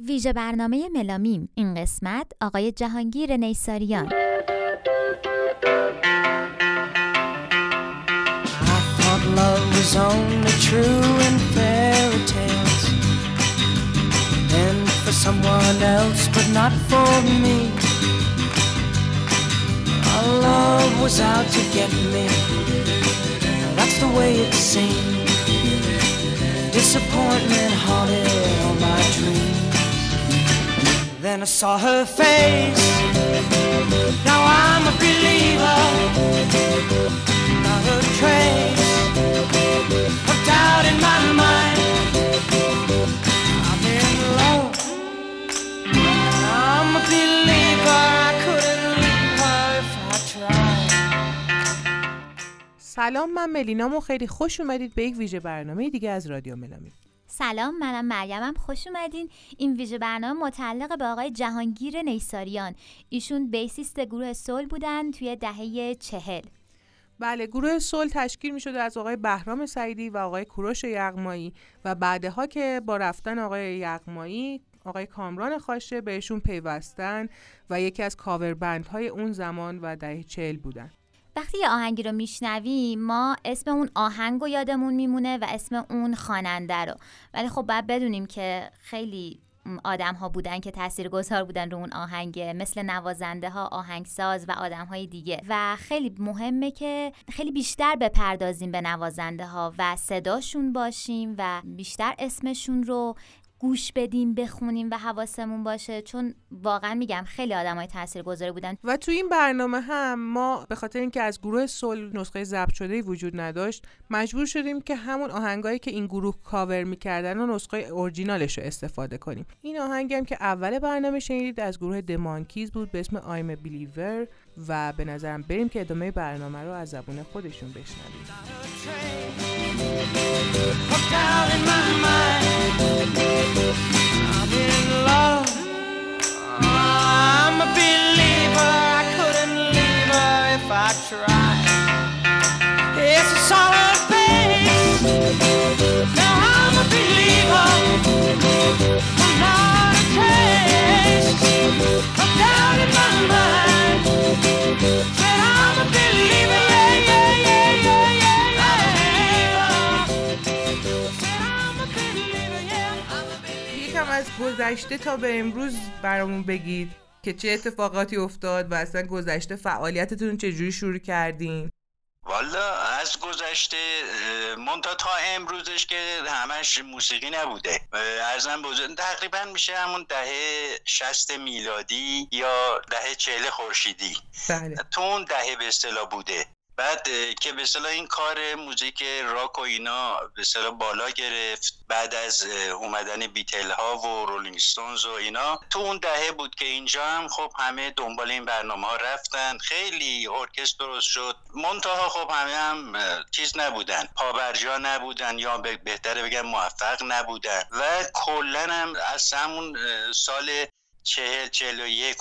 ویژه برنامه ملامیم این قسمت آقای جهانگیر نیساریان. Disappointment haunted all my dreams. Then I saw her face. Now I'm a believer. Not a trace of doubt in my mind. I'm in love. I'm a believer. I couldn't leave her if I tried. سلام، من ملینام و خیلی خوش اومدید به یک ویژه برنامه دیگه از رادیو ملامیم. سلام، منم مریمم، خوش اومدین. این ویژه برنامه متعلق به آقای جهانگیر نیساریان. ایشون بیسیست گروه سول بودن توی دهه 40. بله، گروه سول تشکیل می شده از آقای بهرام سعیدی و آقای کوروش یغمایی و بعدها که با رفتن آقای یغمایی آقای کامران خاشته بهشون پیوستن و یکی از کاوربندهای اون زمان و دهه 40 بودن. وقتی یه آهنگی رو میشنویم ما اسم اون آهنگ رو یادمون میمونه و اسم اون خواننده رو، ولی خب باید بدونیم که خیلی آدم ها بودن که تاثیرگذار بودن رو اون آهنگ، مثل نوازنده ها، آهنگساز و آدم های دیگه، و خیلی مهمه که خیلی بیشتر بپردازیم به نوازنده ها و صداشون باشیم و بیشتر اسمشون رو گوش بدیم، بخونیم و حواسمون باشه، چون واقعا میگم خیلی آدمای تاثیرگذار بودن. و تو این برنامه هم ما به خاطر اینکه از گروه سول نسخه ضبط شده‌ای وجود نداشت، مجبور شدیم که همون آهنگایی که این گروه کاور میکردن و نسخه اورجینالش رو استفاده کنیم. این آهنگی هم که اول برنامه شنیدید از گروه The Monkees بود به اسم I'm a Believer و به نظرم بریم که ادامه برنامه رو از زبون خودشون بشنویم. I'm in love. I'm a believer. I couldn't leave her if I tried. It's a solid face. Now I'm a believer. I'm not a trace of doubt in my mind. But I'm a believer. Yeah, yeah, yeah, yeah, yeah, yeah. از گذشته تا به امروز برامون بگید که چه اتفاقاتی افتاد و اصلا گذشته فعالیتتون چجوری شروع کردین؟ والا از گذشته منتها تا امروزش که همش موسیقی نبوده، ارزم بزرگ تقریبا میشه همون دهه 60 میلادی یا دهه 40 خورشیدی. بله. تو اون دهه به اصطلاح بوده، بعد که به اصطلاح این کار موزیک راک و اینا به اصطلاح بالا گرفت بعد از اومدن بیتل ها و رولینگ استونز و اینا. تو اون دهه بود که اینجا هم خب همه دنبال این برنامه ها رفتن، خیلی ارکستر درست شد، منتها خب همه هم چیز نبودن، پابرجا نبودن، یا بهتره بگم موفق نبودن. و کلن هم از همون سال 40-41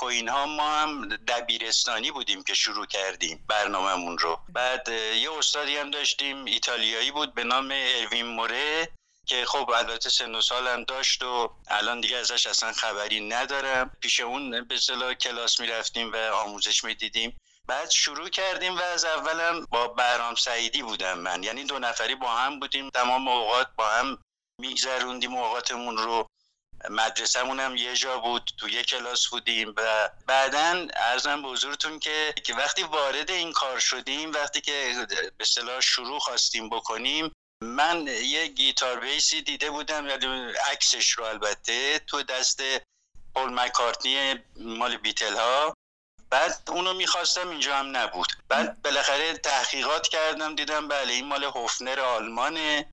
و اینها ما هم دبیرستانی بودیم که شروع کردیم برنامه‌مون رو. بعد یه استادی هم داشتیم ایتالیایی بود به نام اروین موره که خب البته سن و سالم داشت و الان دیگه ازش اصلا خبری ندارم. پیش اون به اصطلاح کلاس میرفتیم و آموزش میدیدیم. بعد شروع کردیم و از اولم با بهرام سعیدی بودم من، یعنی دو نفری با هم بودیم، تمام اوقات با هم میگذروندیم اوقاتمون رو. مدرسمون هم یه جا بود، تو یه کلاس بودیم. و بعدن عرضم به حضورتون که وقتی وارد این کار شدیم، وقتی که به اصطلاح شروع خواستیم بکنیم، من یه گیتار بیسی دیده بودم، یعنی عکسش رو البته، تو دست پول مکارتنی مال بیتل ها. بعد اونو میخواستم، اینجا هم نبود. بعد بالاخره تحقیقات کردم، دیدم بله این مال هوفنر آلمانه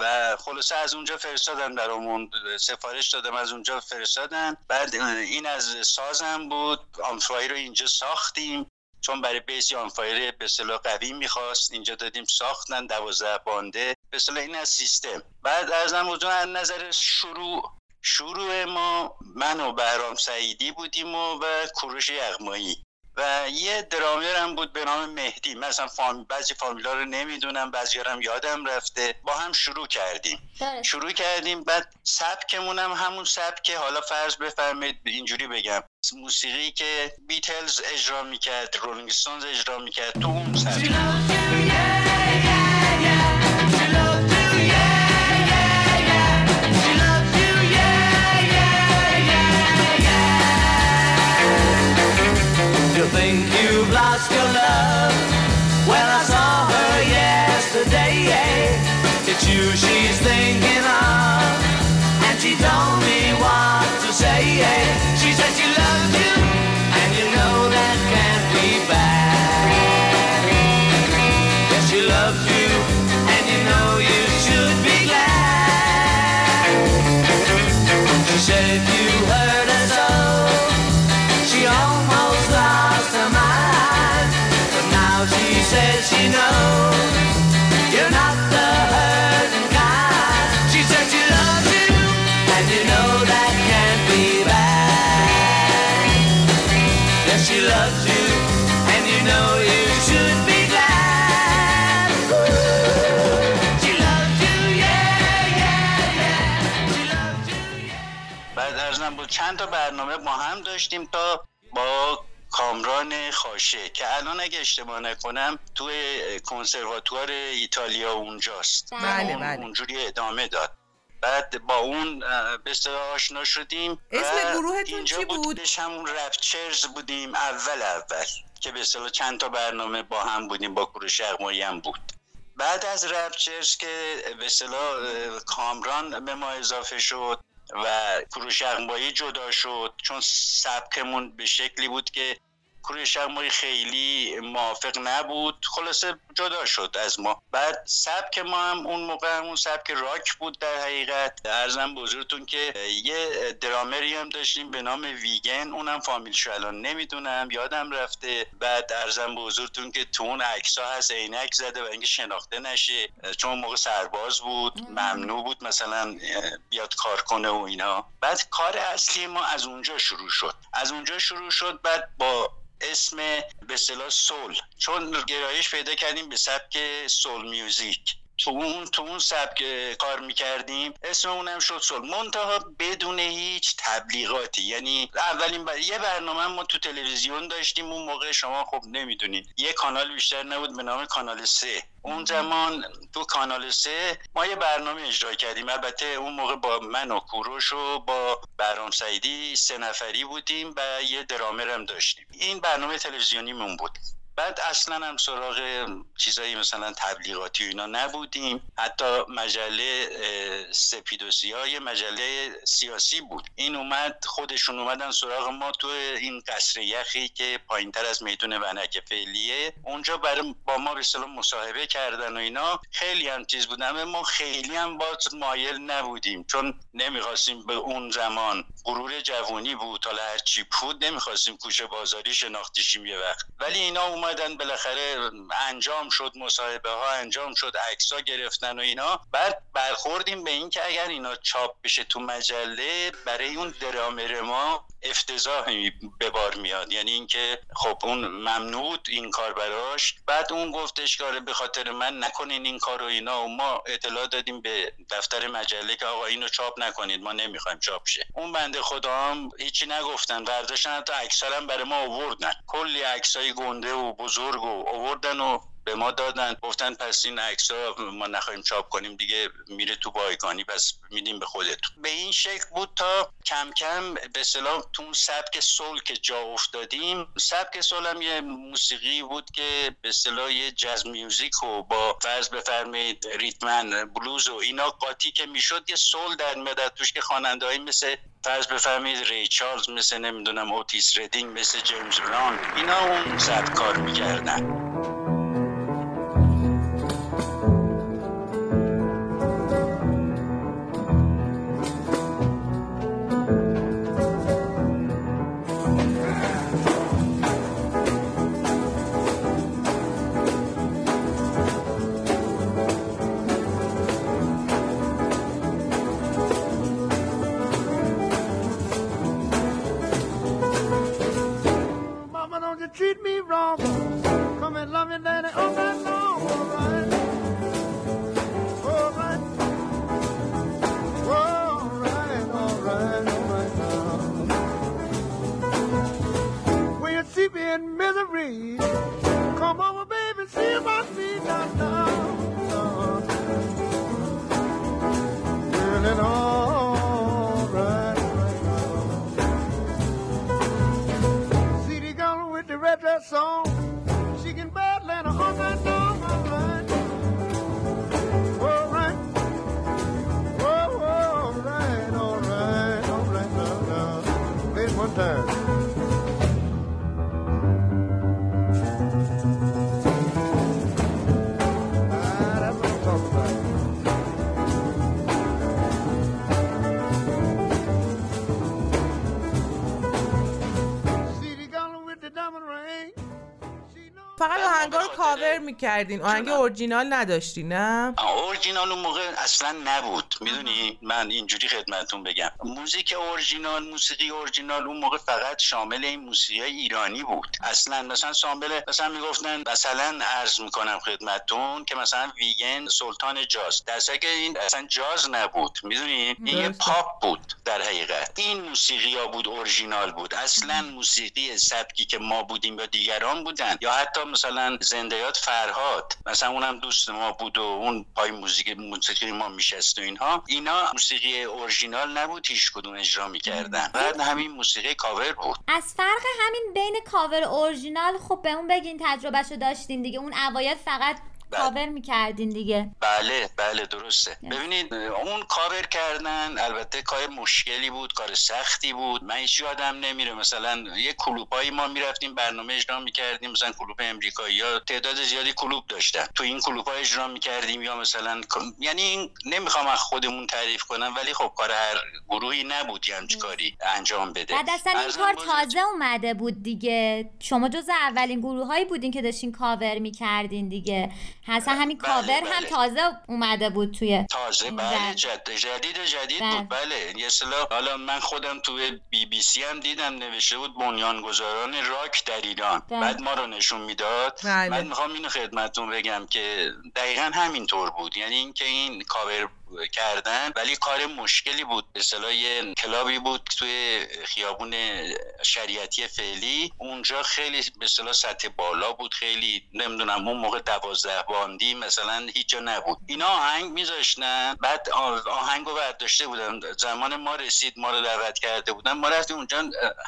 و خلاصه از اونجا فرستادن برامون، سفارش دادم از اونجا فرستادن. بعد این از سازم بود، آمفایر رو اینجا ساختیم چون برای بیسی آمفایر به اصطلاح قوی میخواست، اینجا دادیم ساختن 12 بانده به اصطلاح. این از سیستم. بعد از نظر شروع ما، من و بهرام سعیدی بودیم و کوروش یغمایی و یه درامیر هم بود به نام مهدی. مثلا بعضی فامیلا رو نمیدونم، بعضی هم یادم رفته. با هم شروع کردیم دارد. شروع کردیم، بعد سبکمون هم همون سبک، حالا فرض بفرمید اینجوری بگم، موسیقی که بیتلز اجرا میکرد، رولینگ استونز اجرا میکرد، تو اون سبک. Think you've lost your love? Well, I saw her yesterday. It's you she's thinking of, and she told me what to say. She said she loves you, and you know that can't be bad. Yes, she loves you, and you know you should be glad. She said if you hurt us all, she almost lost her mind. But now she says she knows you're not the hurting kind. She said she loves you, and you know that can't be bad. Yes, she loves you, and you know you should be glad. She loves you, yeah, yeah, yeah. She loves you, yeah. بعد از نبود چند تا برنامه ما هم داشتیم تا با کامران خاشته که الان اگه اشتباه نکنم توی کنسرواتوار ایتالیا اونجاست. بله بله. اونجوری ادامه داد. بعد با اون به اصطلاح آشنا شدیم. اسم گروهتون چی بود؟ همون رپچرز بودیم اول که به اصطلاح چند تا برنامه با هم بودیم، با کوروش یغمایی هم بود. بعد از رپچرز که به اصطلاح کامران به ما اضافه شد و کوروش یغمایی جدا شد، چون سبکمون به شکلی بود که کوروش یغمایی خیلی موافق نبود، خلاصه جدا شد از ما. بعد سبک ما هم اون موقع همون سبک راک بود در حقیقت. عرضم به حضورتون که یه درامری هم داشتیم به نام ویگن، اونم فامیلشو الان نمیدونم، یادم رفته. بعد عرضم به حضورتون که تو اون عکس‌ها هست عینک زده و اینکه شناخته نشه، چون موقع سرباز بود، ممنوع بود مثلا بیاد کار کنه و اینا. بعد کار اصلی ما از اونجا شروع شد. بعد با اسم به اصطلاح سول، چون گرایش پیدا کردیم به سبک سول میوزیک، تو اون سبک کار میکردیم، اسم اونم شد سول، منتها بدون هیچ تبلیغاتی. یعنی اولین یه برنامه ما تو تلویزیون داشتیم اون موقع، شما خب نمیدونید، یه کانال بیشتر نبود به نام کانال 3. اون زمان تو کانال 3 ما یه برنامه اجرا کردیم. البته اون موقع با من و کوروش و با بهرام سعیدی 3 نفری بودیم و یه درامر هم داشتیم. این برنامه تلویزیونیمون بود. بعد اصلا هم سراغ چیزایی مثلا تبلیغاتی اینا نبودیم. حتی مجله سپید و سیاه یه مجله سیاسی بود، این اومد، خودشون اومدن سراغ ما تو این قصر یخی که پایینتر از میدون ونک فعلیه، اونجا برای با ما به اصطلاح مصاحبه کردن و اینا. خیلی هم چیز بود، اما ما خیلی هم باز مایل نبودیم، چون نمیخواستیم به اون زمان غرور جوانی بود، حالا هر چی بود، نمیخواستیم کوچه بازاری شناختیشیم یه وقت. ولی اینا اومدن، بالاخره انجام شد، مصاحبه ها انجام شد، عکس‌ها گرفتن و اینا. بعد برخوردیم به این که اگر اینا چاپ بشه تو مجله، برای اون درامر ما افتضاحی به بار میاد، یعنی اینکه خب اون ممنوع این کار براش. بعد اون گفتش که به خاطر من نکنین این کارو اینا، و ما اطلاع دادیم به دفتر مجله که آقا اینو چاپ نکنید، ما نمیخوایم چاپ شه. اون بنده خدا هم هیچی نگفتن، برداشتن تا عکس‌ها برای ما آوردن، کلی عکسای گنده و بزرگ و آوردن و به ما دادن، گفتن پس این عکس‌ها ما نخواهیم چاپ کنیم دیگه، میره تو بایگانی، پس میدیم به خودتون. به این شکل بود تا کم کم به اصطلاح تو اون سبک سول که جا افتادیم. سبک سول هم یه موسیقی بود که به اصطلاح یه جاز میوزیک و با فرض بفرمایید ریتمن بلوز و اینا قاطی که میشد، یه سول در مدت توش که خواننده‌ای مثل فرض بفرمایید ری چارلز، مثل نمیدونم اوتیس ریدینگ، مثل جیمز براون، اینا اون سبک کار می‌کردن. woman, love your daddy, oh my God, all right, all right, all right, all right. When you see me in misery, come over, baby, see my feet now, now, now. Feeling all right. Red dress on, she can battle and all night long, all right, all right, oh, all right, all right, all right, now, now, wait one time. فقط آهنگا رو کاور میکردین، آهنگ اورجینال نداشتی؟ نه اورجینال اون موقع اصلا نبود، میدونی من اینجوری خدمتتون بگم، موزیک اورجینال، موسیقی اورجینال اون موقع فقط شامل این موسیقی ایرانی بود. اصلا مثلا شامل مثلا میگفتن، مثلا عرض میکنم خدمتتون که مثلا ویگن سلطان جاز، درسته که این اصلا جاز نبود، میدونی این یه پاپ بود در حقیقت. این موسیقی ها بود اورجینال بود، اصلا موسیقی سبکی که ما بودیم یا دیگران بودن یا حتی مثلا زنده‌یاد فرهاد، مثلا اونم دوست ما بود و اون پای موسیقی ما میشست و اینها، اینا موسیقی اورجینال نبود، هیچ کدوم اجرا میکردن، بعد همین موسیقی کاور بود. از فرق همین بین کاور اورجینال خب به اون بگین تجربهشو داشتین دیگه، اون اوایل فقط کاور میکردین دیگه. بله بله درسته. ببینید اون کاور کردن البته کار مشکلی بود، کار سختی بود. من هیچ یادم نمیره مثلا یه کلوبایی ما میرفتیم برنامه اجرا میکردیم، مثلا کلوب امریکایی ها تعداد زیادی کلوب داشتن، تو این کلوب‌ها اجرا میکردیم، یا مثلا یعنی نمیخوام از خودمون تعریف کنم ولی خب کار هر گروهی نبود یه همچین کاری انجام بده. بعد اصلا این کار تازه اومده بود دیگه، شما جز اولین گروهایی بودین که داشتین کاور میکردین دیگه، حسن همین بله، کاور بله. هم تازه اومده بود توی تازه بله جدید بله. بود بله یه اصطلاح. حالا من خودم توی BBC هم دیدم نوشته بود بنیانگذاران راک در ایران بله. بعد ما رو نشون میداد بله. من میخوام اینو خدمتتون بگم که دقیقاً همین طور بود، یعنی اینکه این کاور کردن ولی کار مشکلی بود. به اصطلاح یه کلابی بود توی خیابون شریعتی فعلی، اونجا خیلی به اصطلاح سطح بالا بود، خیلی نمیدونم اون موقع 12 باندی مثلا هیچ جا نبود، اینا آهنگ میذاشتن، بعد آهنگو برداشته بودن، زمان ما رسید، ما رو دعوت کرده بودن، ما رفتیم اونجا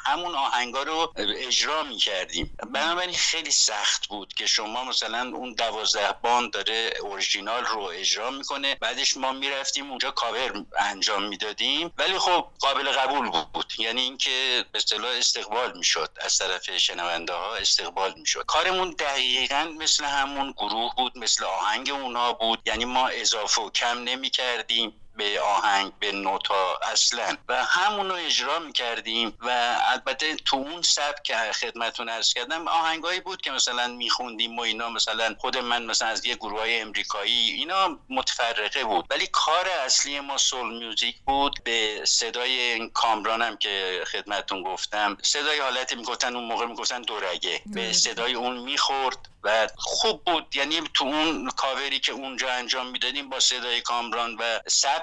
همون آهنگا رو اجرا میکردیم. بنابراین خیلی سخت بود که شما مثلا اون 12 باند داره اورجینال رو اجرا میکنه، بعدش ما رفتیم اونجا کاور انجام میدادیم، ولی خب قابل قبول بود، یعنی اینکه به اصطلاح استقبال میشد از طرف شنونده ها، استقبال میشد. کارمون دقیقاً مثل همون گروه بود، مثل آهنگ اونها بود، یعنی ما اضافه و کم نمیکردیم به آهنگ، به نوتا اصلا، و همونو اجرا میکردیم. و البته تو اون سبک خدمتتون عرض کردم آهنگایی بود که مثلا میخوندیم و اینا، مثلا خود من مثلا از یه گروهای امریکایی اینا متفرقه بود، ولی کار اصلی ما سول میوزیک بود. به صدای کامرانم که خدمتتون گفتم، صدای حالتی میگفتن اون موقع میگفتن دورگه، به صدای اون میخورد و خوب بود، یعنی تو اون کاوری که اونجا انجام میدادیم با صدای کامران و سبک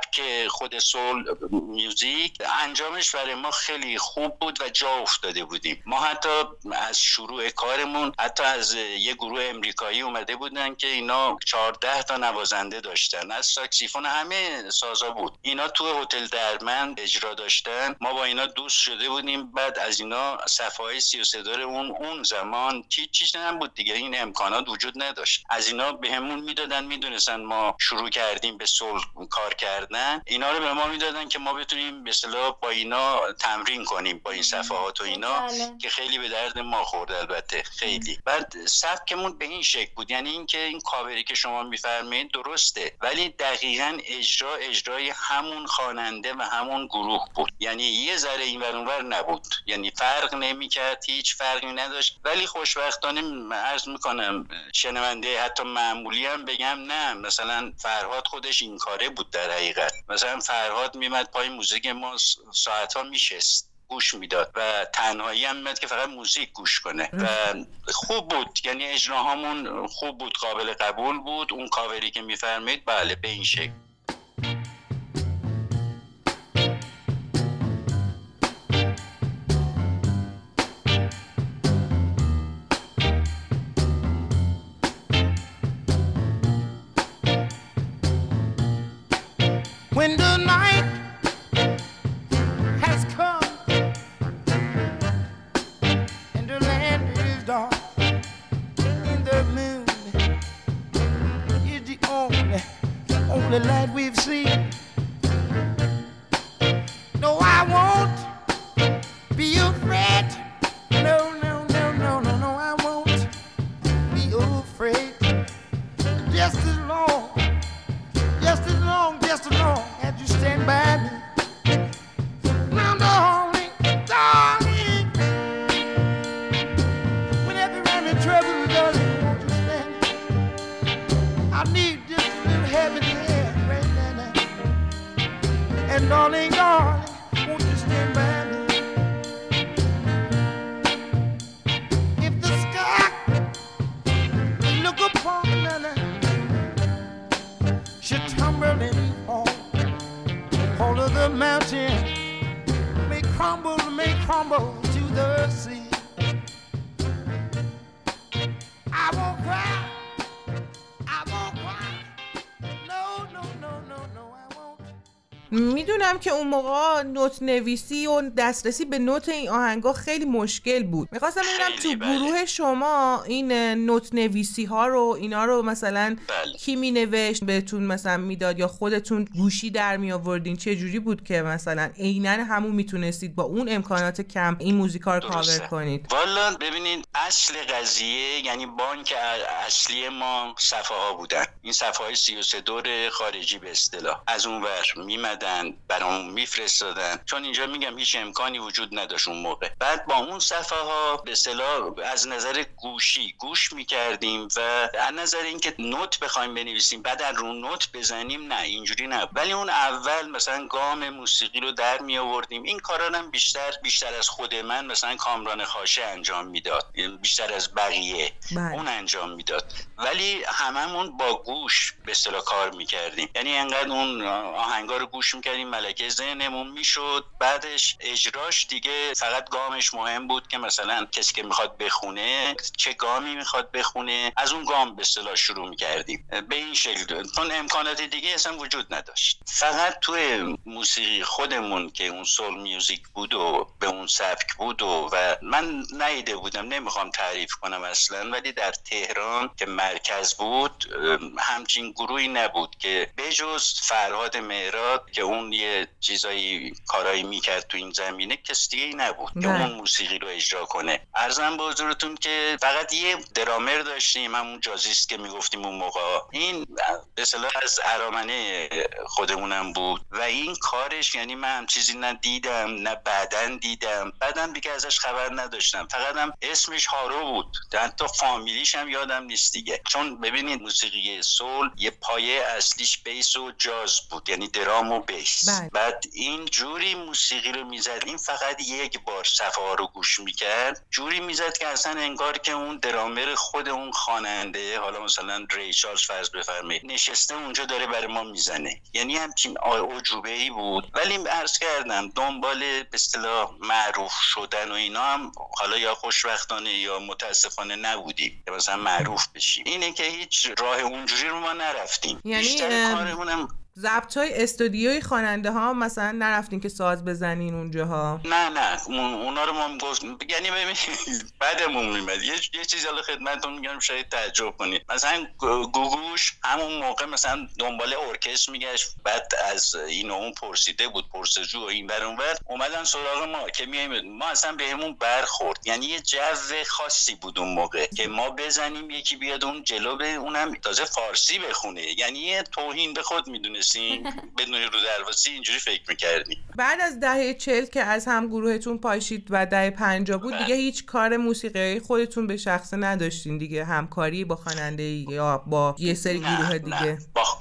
خود سول میوزیک، انجامش برای ما خیلی خوب بود و جا افتاده بودیم. ما حتی از شروع کارمون، حتی از یه گروه امریکایی اومده بودن که اینا 14 تا نوازنده داشتن، از ساکسیفون همه سازا بود، اینا تو هتل درمند اجرا داشتن، ما با اینا دوست شده بودیم، بعد از اینا صفحه‌های 33 داره اون زمان چیز نبود دیگه، این امکانات وجود نداشت، از اینا بهمون میدادن، میدونستن ما شروع کردیم به سول کار کردن، اینا رو به ما میدادن که ما بتونیم به اصطلاح با اینا تمرین کنیم، با این صفحات و اینا که خیلی به درد ما خورد البته خیلی. بعد سبکمون به این شکل بود، یعنی اینکه این کاوری که شما میفرمایید درسته، ولی دقیقاً اجرای همون خواننده و همون گروه بود، یعنی یه ذره اینور اونور نبود، یعنی فرق نمیکرد، هیچ فرقی نداشت. ولی خوشبختانه عرض کنم شنونده حتی معمولی هم بگم نه، مثلا فرهاد خودش این کاره بود در حقیقت، مثلا فرهاد میمد پای موزیک ما ساعت‌ها میشست، گوش میداد و تنهایی هم میاد که فقط موزیک گوش کنه و خوب بود، یعنی اجراهامون خوب بود، قابل قبول بود. اون کاوری که میفرمید بله به این شکل. میدونم که اون موقع نوت نویسی و دسترسی به نوت این آهنگا خیلی مشکل بود. میخواستم ببینم تو گروه شما این نوت نویسی ها رو اینا رو مثلا کی می نوشت بهتون مثلا میداد یا خودتون گوشی در می آوردین؟ چه جوری بود که مثلا عیناً همون میتونستید با اون امکانات کم این موزیکا رو کاور کنید؟ والا ببینید اصل قضیه یعنی بانک اصلی ما صفحه ها بودن، این صفحه های 33 دور خارجی به اصطلاح از اونور میمدن برامون میفرستادن، چون اینجا میگم هیچ امکانی وجود نداشت اون موقع. بعد با اون صفحه ها به اصطلاح از نظر گوشی گوش میکردیم و از نظر اینکه نوت بخوایم بنویسیم بعد رو نوت بزنیم نه اینجوری نه، ولی اون اول مثلا گام موسیقی رو در می آوردیم. این کارا هم بیشتر از خود من مثلا کامران خاشته انجام میداد، بیشتر از بقیه اون انجام میداد، ولی هممون با گوش به اصطلاح کار میکردیم. یعنی انقدر اون آهنگا رو گوش میکردیم ملکه ذهنمون میشد، بعدش اجراش دیگه فقط گامش مهم بود که مثلا کسی که میخواد بخونه چه گامی میخواد بخونه، از اون گام به اصطلاح شروع میکردیم به این شکل، چون امکانات دیگه اصلا وجود نداشت. فقط توی موسیقی خودمون که اون سول میوزیک بود و به اون سبک بود و من ندیده بودم، نمیخوام تعریف کنم اصلا، ولی در تهران که مرکز بود همچین گروهی نبود که بجز فرهاد مهراد که اون یه چیزایی کارایی میکرد تو این زمینه، کسی دیگه نبود که اون موسیقی رو اجرا کنه. عرضم به حضورتون که فقط یه درامر داشتیم، همون جازیست که میگفتیم اون موقع، این به اصطلاح از ارامنه خودمونم بود و این کارش، یعنی من هم چیزی ندیدم نه بعدن دیدم، بعدن دیگه ازش خبر نداشتم، فقط هم اسمش هارو بود، حتی فامیلیش هم یادم نیست دیگه. چون ببینید موسیقی سول یه پایه اصلیش بیس و جاز بود، یعنی درام و بیس. بعد این جوری موسیقی رو میزد، این فقط یک بار صفحه ها رو گوش میکرد، جوری میزد که اصلا انگار که اون درامر خود اون خواننده، حالا مثلا ری چارلز فرض بفرمایید، نشسته اونجا داره برای ما میزنه، یعنی همچین عجوبه‌ای بود. ولی عرض کردم دنبال به اصطلاح معروف شدن و اینا هم حالا یا خوشبختانه یا متاسفانه نبودیم که مثلا معروف بشیم، اینه که هیچ راه اونجوری رو ما نرفتیم. یعنی بیشتر کارمونم ضبط‌های استودیوی خواننده ها مثلا نرفتین که ساز بزنین اونجاها؟ نه اونا رو ما گفت، یعنی بعدمون میاد یه چیزی حالا خدمتتون میگم شاید تعجب کنید، مثلا گوگوش همون موقع مثلا دنبال ارکستر میگشت، بعد از این و اون پرسیده بود، پرسجو این بر اون ور اومدن سراغ ما که میایم، ما اصلا بهمون برخورد، یعنی یه جو خاصی بود اون موقع که ما بزنیم یکی بیاد اون جلو اونم تازه فارسی بخونه، یعنی یه توهین به خود میدونه بدون رو درواسی اینجوری فکر میکردی. بعد از دهه 40 که از هم گروهتون پاشید و دهه 50 بود دیگه هیچ کار موسیقی خودتون به شخصه نداشتین دیگه، همکاری با خواننده یا با یه سری گروه دیگه؟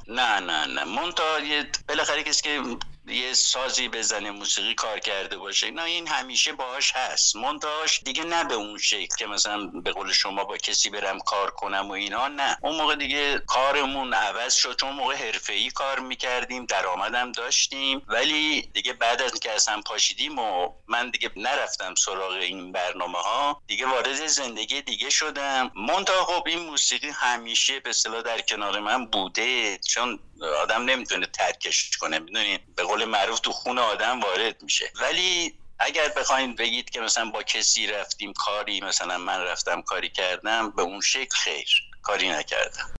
نه. بالاخره کسی که یه سازی بزنه، موسیقی کار کرده باشه، نه این همیشه باهاش هست، منتهاش دیگه نه به اون شکل که مثلا به قول شما با کسی برم کار کنم و اینا، نه. اون موقع دیگه کارمون عوض شد، چون موقع حرفه‌ای کار می‌کردیم، درآمدم داشتیم، ولی دیگه بعد از اینکه اصلا پاشیدیم و من دیگه نرفتم سراغ این برنامه‌ها، دیگه وارد زندگی دیگه شدم. منتها خب این موسیقی همیشه به اصطلاح در کنار من بوده، چون آدم نمیتونه ترکش کنه، میدونی به قول معروف تو خون آدم وارد میشه. ولی اگر بخواین بگید که مثلا با کسی رفتیم کاری، مثلا من رفتم کاری کردم، به اون شکل خیر، کاری نکردم.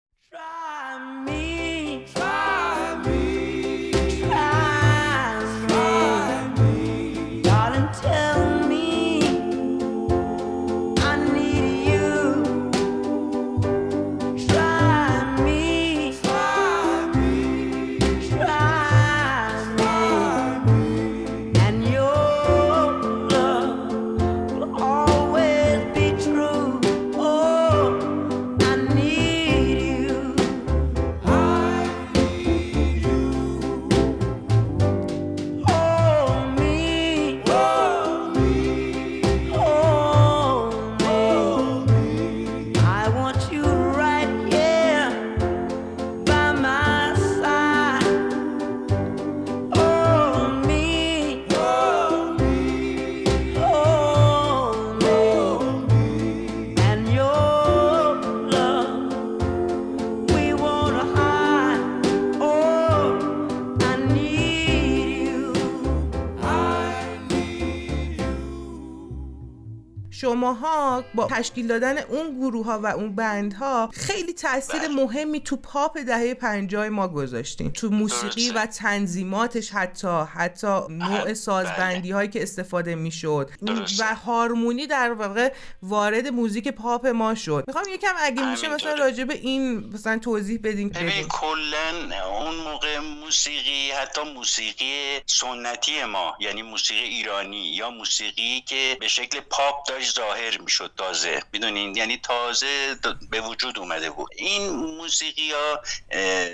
شماها با تشکیل دادن اون گروه ها و اون بندها خیلی تأثیر مهمی تو پاپ دهه 50 ما گذاشتین، تو موسیقی و تنظیماتش، حتی نوع سازبندی هایی که استفاده می شد و هارمونی در واقع وارد موزیک پاپ ما شد. میخوام یکم اگه میشه مثلا راجع به این مثلا توضیح بدین. ببین کلا اون موقع موسیقی، حتی موسیقی سنتی ما، یعنی موسیقی ایرانی یا موسیقی که به شکل پاپ داشت ظاهر میشد تازه، میدونین، یعنی تازه به وجود اومده بود. این موسیقی ها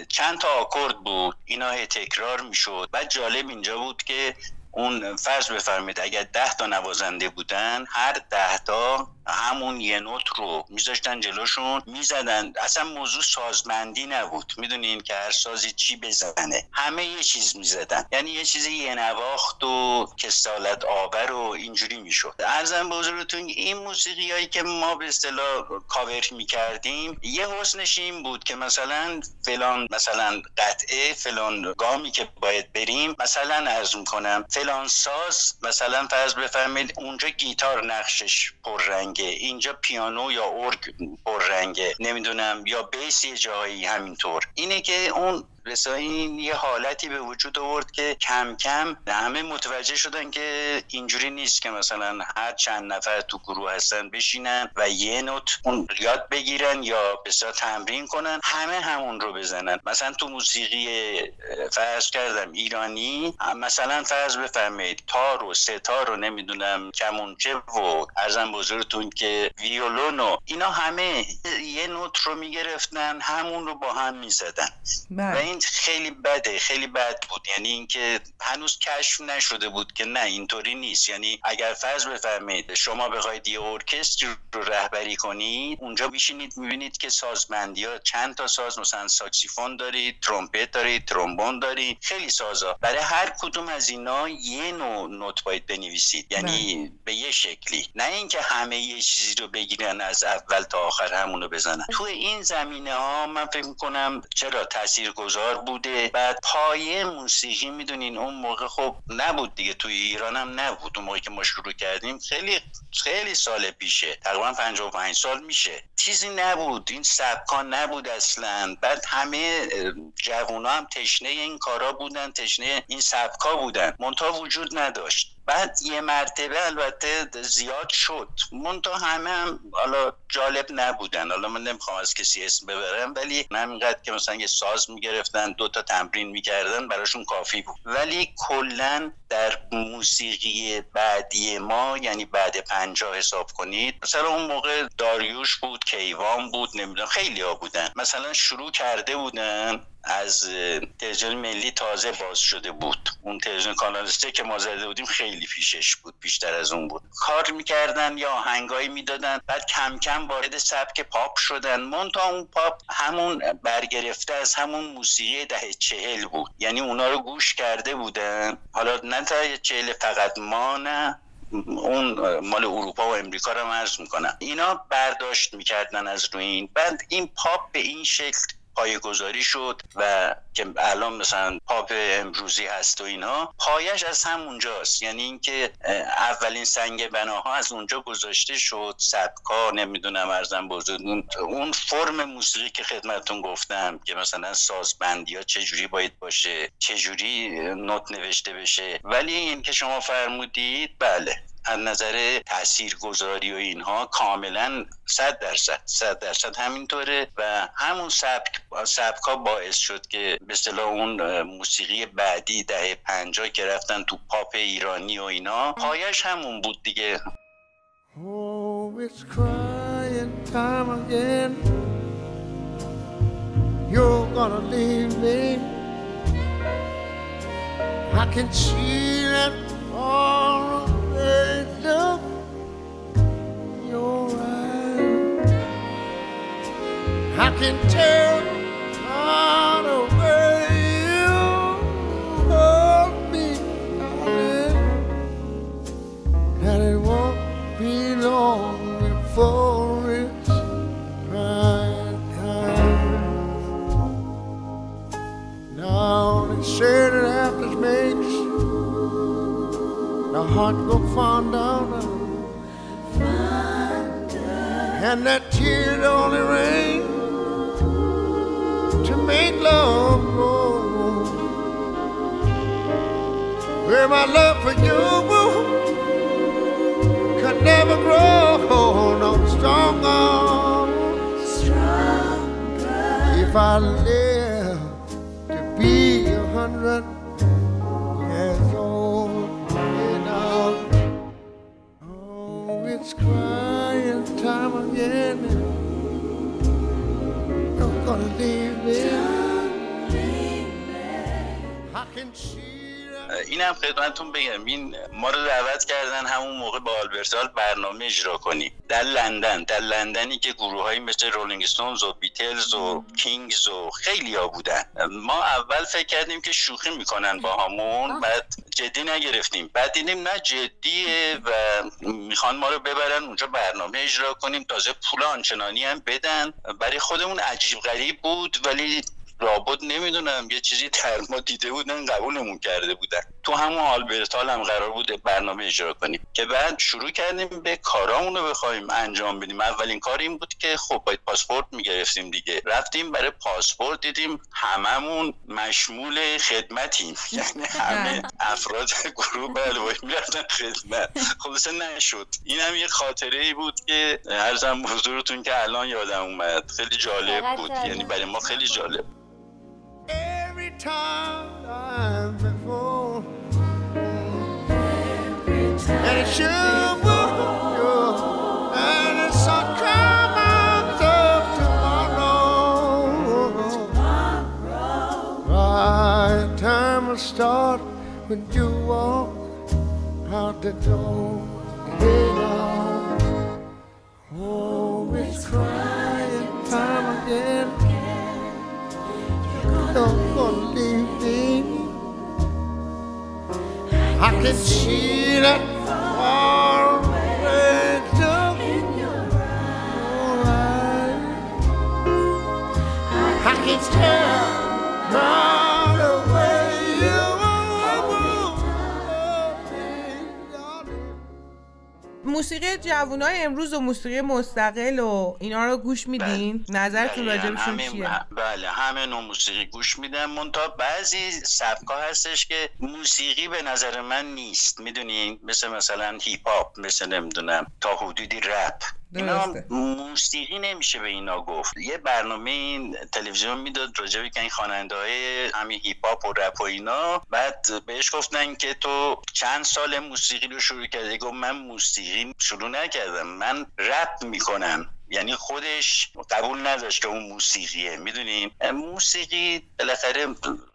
چند تا آکورد بود، اینا تکرار میشد. بعد جالب اینجا بود که اون فرض بفرمید اگر 10 تا نوازنده بودن، هر 10 تا همون یه نوت رو میذاشتن جلوشون میزدن، اصلا موضوع سازمندی نبود، میدونین که هر سازی چی بزنه، همه یه چیز میزدن، یعنی یه چیزی یه نواخت و کسالت آور و اینجوری میشد. عرضم به حضورتون این موسیقی هایی که ما به اصطلاح کاور میکردیم، یه حسنش این بود که مثلا فلان قطعه، فلان گامی که باید بریم، مثلا عرض میکنم فلان ساز، مثلا فرض بفرمایید اونجا گیتار نقشش پررنگه، اینجا پیانو یا ارگ پررنگه، نمیدونم یا بیس یه جایی، همینطور. اینه که اون این یه حالتی به وجود آورد که کم کم همه متوجه شدن که اینجوری نیست که مثلا هر چند نفر تو گروه هستن بشینن و یه نوت اون یاد بگیرن یا بسیار تمرین کنن، همه همون رو بزنن. مثلا تو موسیقی فرض کردم ایرانی، مثلا فرض بفرمایید تار و ستار و نمیدونم کمانچه و ارزم بزرگتون که ویولون و اینا، همه یه نوت رو میگرفتن، همون رو با هم میزدن و خیلی بده، خیلی بد بود. یعنی اینکه هنوز کشف نشده بود که نه اینطوری نیست. یعنی اگر فرض بفرمایید شما بخواید یه ارکستر رو رهبری کنید، اونجا میشینید میبینید که سازبندی‌ها چند تا ساز، مثلا ساکسیفون دارید، ترومپت دارید، ترومبون دارید، خیلی سازا، برای هر کدوم از اینا یه نوع نوت باید بنویسید، یعنی به یه شکلی، نه اینکه همه یه چیزی رو بگیرن از اول تا آخر همون رو بزنن. تو این زمینه‌ها من فکر می‌کنم چرا تاثیرگذار بوده. بعد پایه موسیقی میدونین اون موقع خب نبود دیگه، توی ایران هم نبود. اون موقعی که ما شروع کردیم خیلی خیلی سال پیشه، تقریبا 55 سال میشه، چیزی نبود، این سبکا نبود اصلا. بعد همه جوونا هم تشنه این کارا بودن، تشنه این سبکا بودن، منتها وجود نداشت. بعد یه مرتبه البته زیاد شد، منتها همه هم حالا جالب نبودن. حالا من نمیخوام از کسی اسم ببرم، ولی همینقدر که مثلا یه ساز میگرفتن 2 تا تمرین میکردن براشون کافی بود. ولی کلن در موسیقی بعدی ما، یعنی بعد 50 حساب کنید، مثلا اون موقع داریوش بود، کیوان بود، نمیدونم خیلی ها بودن، مثلا شروع کرده بودن از تلویزیون ملی تازه باز شده بود. اون تلویزیون کانال 3 که ما زده بودیم خیلی پیشش بود، بیشتر از اون بود. کار میکردن یا آهنگایی میدادن، بعد کم کم وارد سبک پاپ شدن. منتها اون پاپ همون برگرفته از همون موسیقی دهه 40 بود، یعنی اونا رو گوش کرده بودن. حالا نه تا 40 فقط، ما نه، اون مال اروپا و امریکا رو عرض میکنن. اینا برداشت میکردن از روی این. بعد این پاپ به این شکل پایه‌گذاری شد و که الان مثلا پاپ امروزی هست و اینا پایش از همونجاست. یعنی اینکه اولین سنگ بناها از اونجا گذاشته شد، سبکا، نمیدونم ارزم بزرگون، اون فرم موسیقی که خدمتون گفتم که مثلا سازبندی ها چجوری باید باشه، چجوری نوت نوشته بشه. ولی این که شما فرمودید بله، از نظر تاثیرگذاری و اینها کاملا 100% همینطوره و همون سبکا باعث شد که به اصطلاح اون موسیقی بعدی دهه 50 که رفتن تو پاپ ایرانی و اینا پایش همون بود دیگه. Oh, it's crying time again. You're gonna leave me. I can see that all look in your eyes. I can tell all over you hold me darling, and it won't be long before it's right time. Now they say that after it makes the heart go fonder, and that tear only rain to make love grow. Where my love for you could never grow no stronger. If I live to be 100 years old. Oh, it's crying time again. You're gonna leave me. I can see. اینم خدمتتون بگم، این ما رو دعوت کردن همون موقع با آلبرت هال برنامه اجرا کنیم در لندن. در لندنی که گروهایی مثل رولینگ استونز و بیتلز و کینگز و خیلیا بودن. ما اول فکر کردیم که شوخی میکنن با همون، بعد جدی نگرفتیم، بعد دیدیم نه جدیه و میخوان ما رو ببرن اونجا برنامه اجرا کنیم، تازه پول آنچنانی هم بدن. برای خودمون عجیب غریب بود، ولی رابط نمیدونم یه چیزی ترما دیده بودن، قبولمون کرده بودن. تو همون آلبرت هال هم قرار بود برنامه اجرا کنیم که بعد شروع کردیم به کارامون رو بخوایم انجام بدیم. اولین کار این بود که خب باید پاسپورت میگرفتیم دیگه. رفتیم برای پاسپورت، دیدیم هممون مشمول خدمتیم، یعنی همه افراد گروه بلوایی میرفتن خدمت. خلاصه نشد. این هم یه خاطره ای بود که عرضم حضورتون که الان یادم اومد، خیلی جالب بود، یعنی برای ما خیلی جالب. Every time before, every time, and it's your book, and the sun comes up tomorrow. My time will start when you walk out the door. Oh, it's crying time again. Don't gonna leave me. I can see that far away look in your eyes. I can tell right away you won't be gone. موسیقی جوانای امروز و موسیقی مستقل و اینا رو گوش میدین؟ نظرتون راجبشون چیه؟ بله، همه نوع موسیقی گوش میدم. منتها بعضی سبکا هستش که موسیقی به نظر من نیست، میدونین، مثلا هیپ هاپ، مثلا نمیدونم تا حدودی رپ، اینا موسیقی نمیشه به اینا گفت. یه برنامه این تلویزیون میداد راجبی که این خواننده‌های همین هیپ هاپ و رپ و اینا، بعد بهش گفتن که تو چند سال موسیقی رو شروع کردی؟ گفت من موسیقی شروع نکردم، من رپ میکنم. یعنی خودش قبول نداشت که اون موسیقیه. میدونین موسیقی بالاخره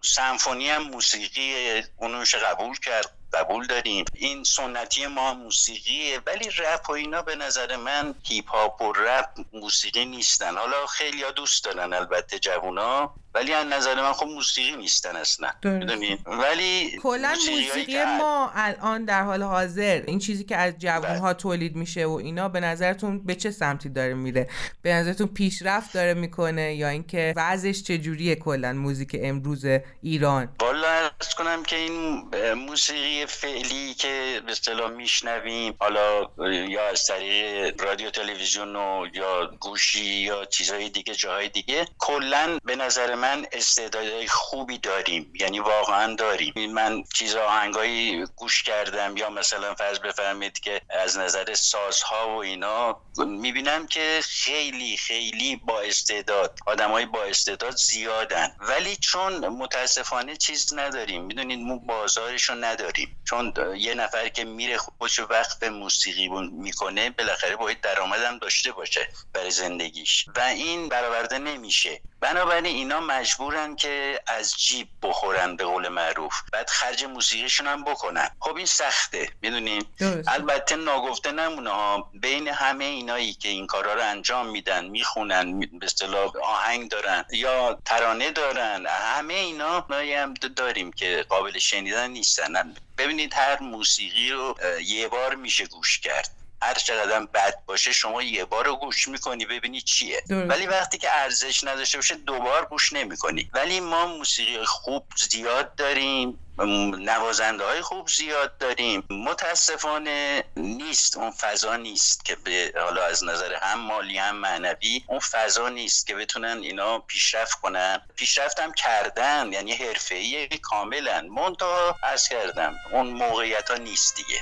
سمفونی هم موسیقیه، اونوش قبول کرد، قبول داریم. این سنتی ما موسیقیه، ولی رپ و اینا به نظر من هیپ هاپ و رپ موسیقی نیستن. حالا خیلی ها دوست دارن البته جوونا، ولی از نظر من خب موسیقی نیستن اصلا، میدونین. ولی کلا موسیقی ما الان در حال حاضر، این چیزی که از جوان‌ها تولید میشه و اینا، به نظرتون به چه سمتی داره میره؟ به نظرتون پیشرفت داره میکنه یا اینکه وضعش چجوریه کلا موزیک امروز ایران؟ والا عرض کنم که این موسیقی فعلی که به اصطلاح میشنویم، حالا یا از طریق رادیو تلویزیون و یا گوشی یا چیزهای دیگه، جاهای دیگه، کلا به نظر من استعدادهای خوبی داریم، یعنی واقعا داریم. من آهنگایی گوش کردم یا مثلا فرض بفرمید که از نظر سازها و اینا میبینم که خیلی خیلی با استعداد، آدمای با استعداد زیادن، ولی چون متاسفانه چیز نداریم، میدونید، ما بازارشو نداریم. چون یه نفر که میره خودش وقت به موسیقی میکنه، بالاخره باید درآمدم داشته باشه برای زندگیش و این برآورده نمیشه. بنابراین اینا مجبورن که از جیب بخورن به قول معروف، بعد خرج موسیقیشون هم بکنن. خب این سخته، میدونین. البته ناگفته نمونه ها، بین همه اینایی که این کارا رو انجام میدن، میخونن، به اصطلاح آهنگ دارن یا ترانه دارن، همه اینا هم داریم که قابل شنیدن نیستن. ببینید هر موسیقی رو یه بار میشه گوش کرد، هر چقدر بد باشه شما یه بار رو گوش میکنی ببینی چیه، ولی وقتی که ارزش نداشته باشه دوبار گوش نمیکنی. ولی ما موسیقی خوب زیاد داریم، نوازنده های خوب زیاد داریم، متاسفانه نیست اون فضا، نیست که به حالا از نظر هم مالی هم معنوی اون فضا نیست که بتونن اینا پیشرفت کنن. پیشرفت هم کردن، یعنی حرفه‌ای کاملا، منتها عرض کردم اون موقعیت ها نیست دیگه.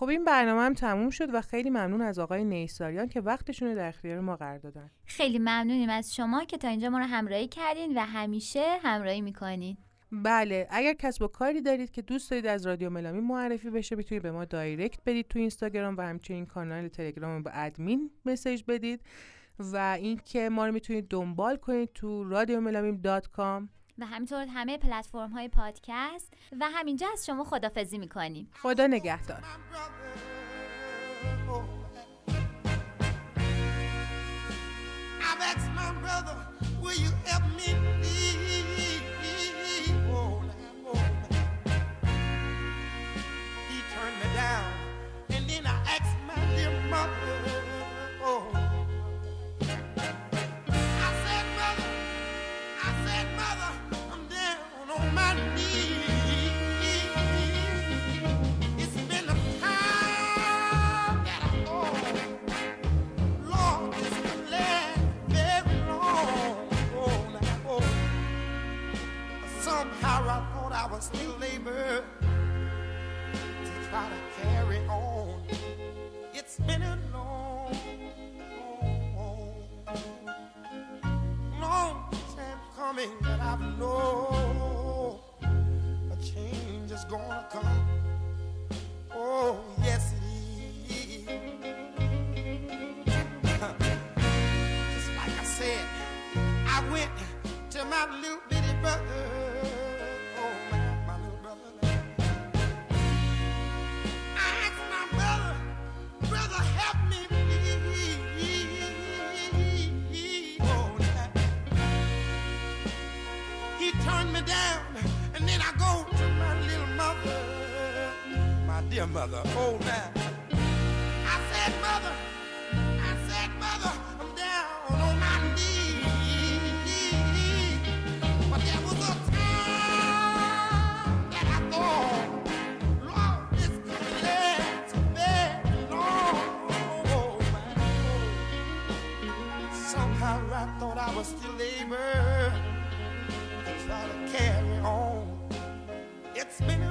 خب این برنامه هم تموم شد و خیلی ممنون از آقای نیساریان که وقتشون رو در اختیار ما قرار دادن. خیلی ممنونیم از شما که تا اینجا ما رو همراهی کردین و همیشه همراهی میکنین. بله، اگر کسب و کاری دارید که دوست دارید از رادیو ملامی معرفی بشه، میتونید به ما دایرکت بدید تو اینستاگرام و همچنین کانال تلگرام با ادمین مسیج بدید و اینکه ما رو میتونید دنبال کنید تو radiomelami.com و همینطور همه پلتفرم های پادکست و همینجا از شما خدافظی میکنیم. خدا نگهدار. Still labor to try to carry on. It's been a long time coming, but I know a change is gonna come. Oh yes it is. Just like I said, I went to my little bitty brother. dear mother, oh now. I said, mother, I'm down on my knees. But there was a time that I thought, Lord, this could last very long. Oh, my God. Somehow I thought I was still able to try to carry on. It's been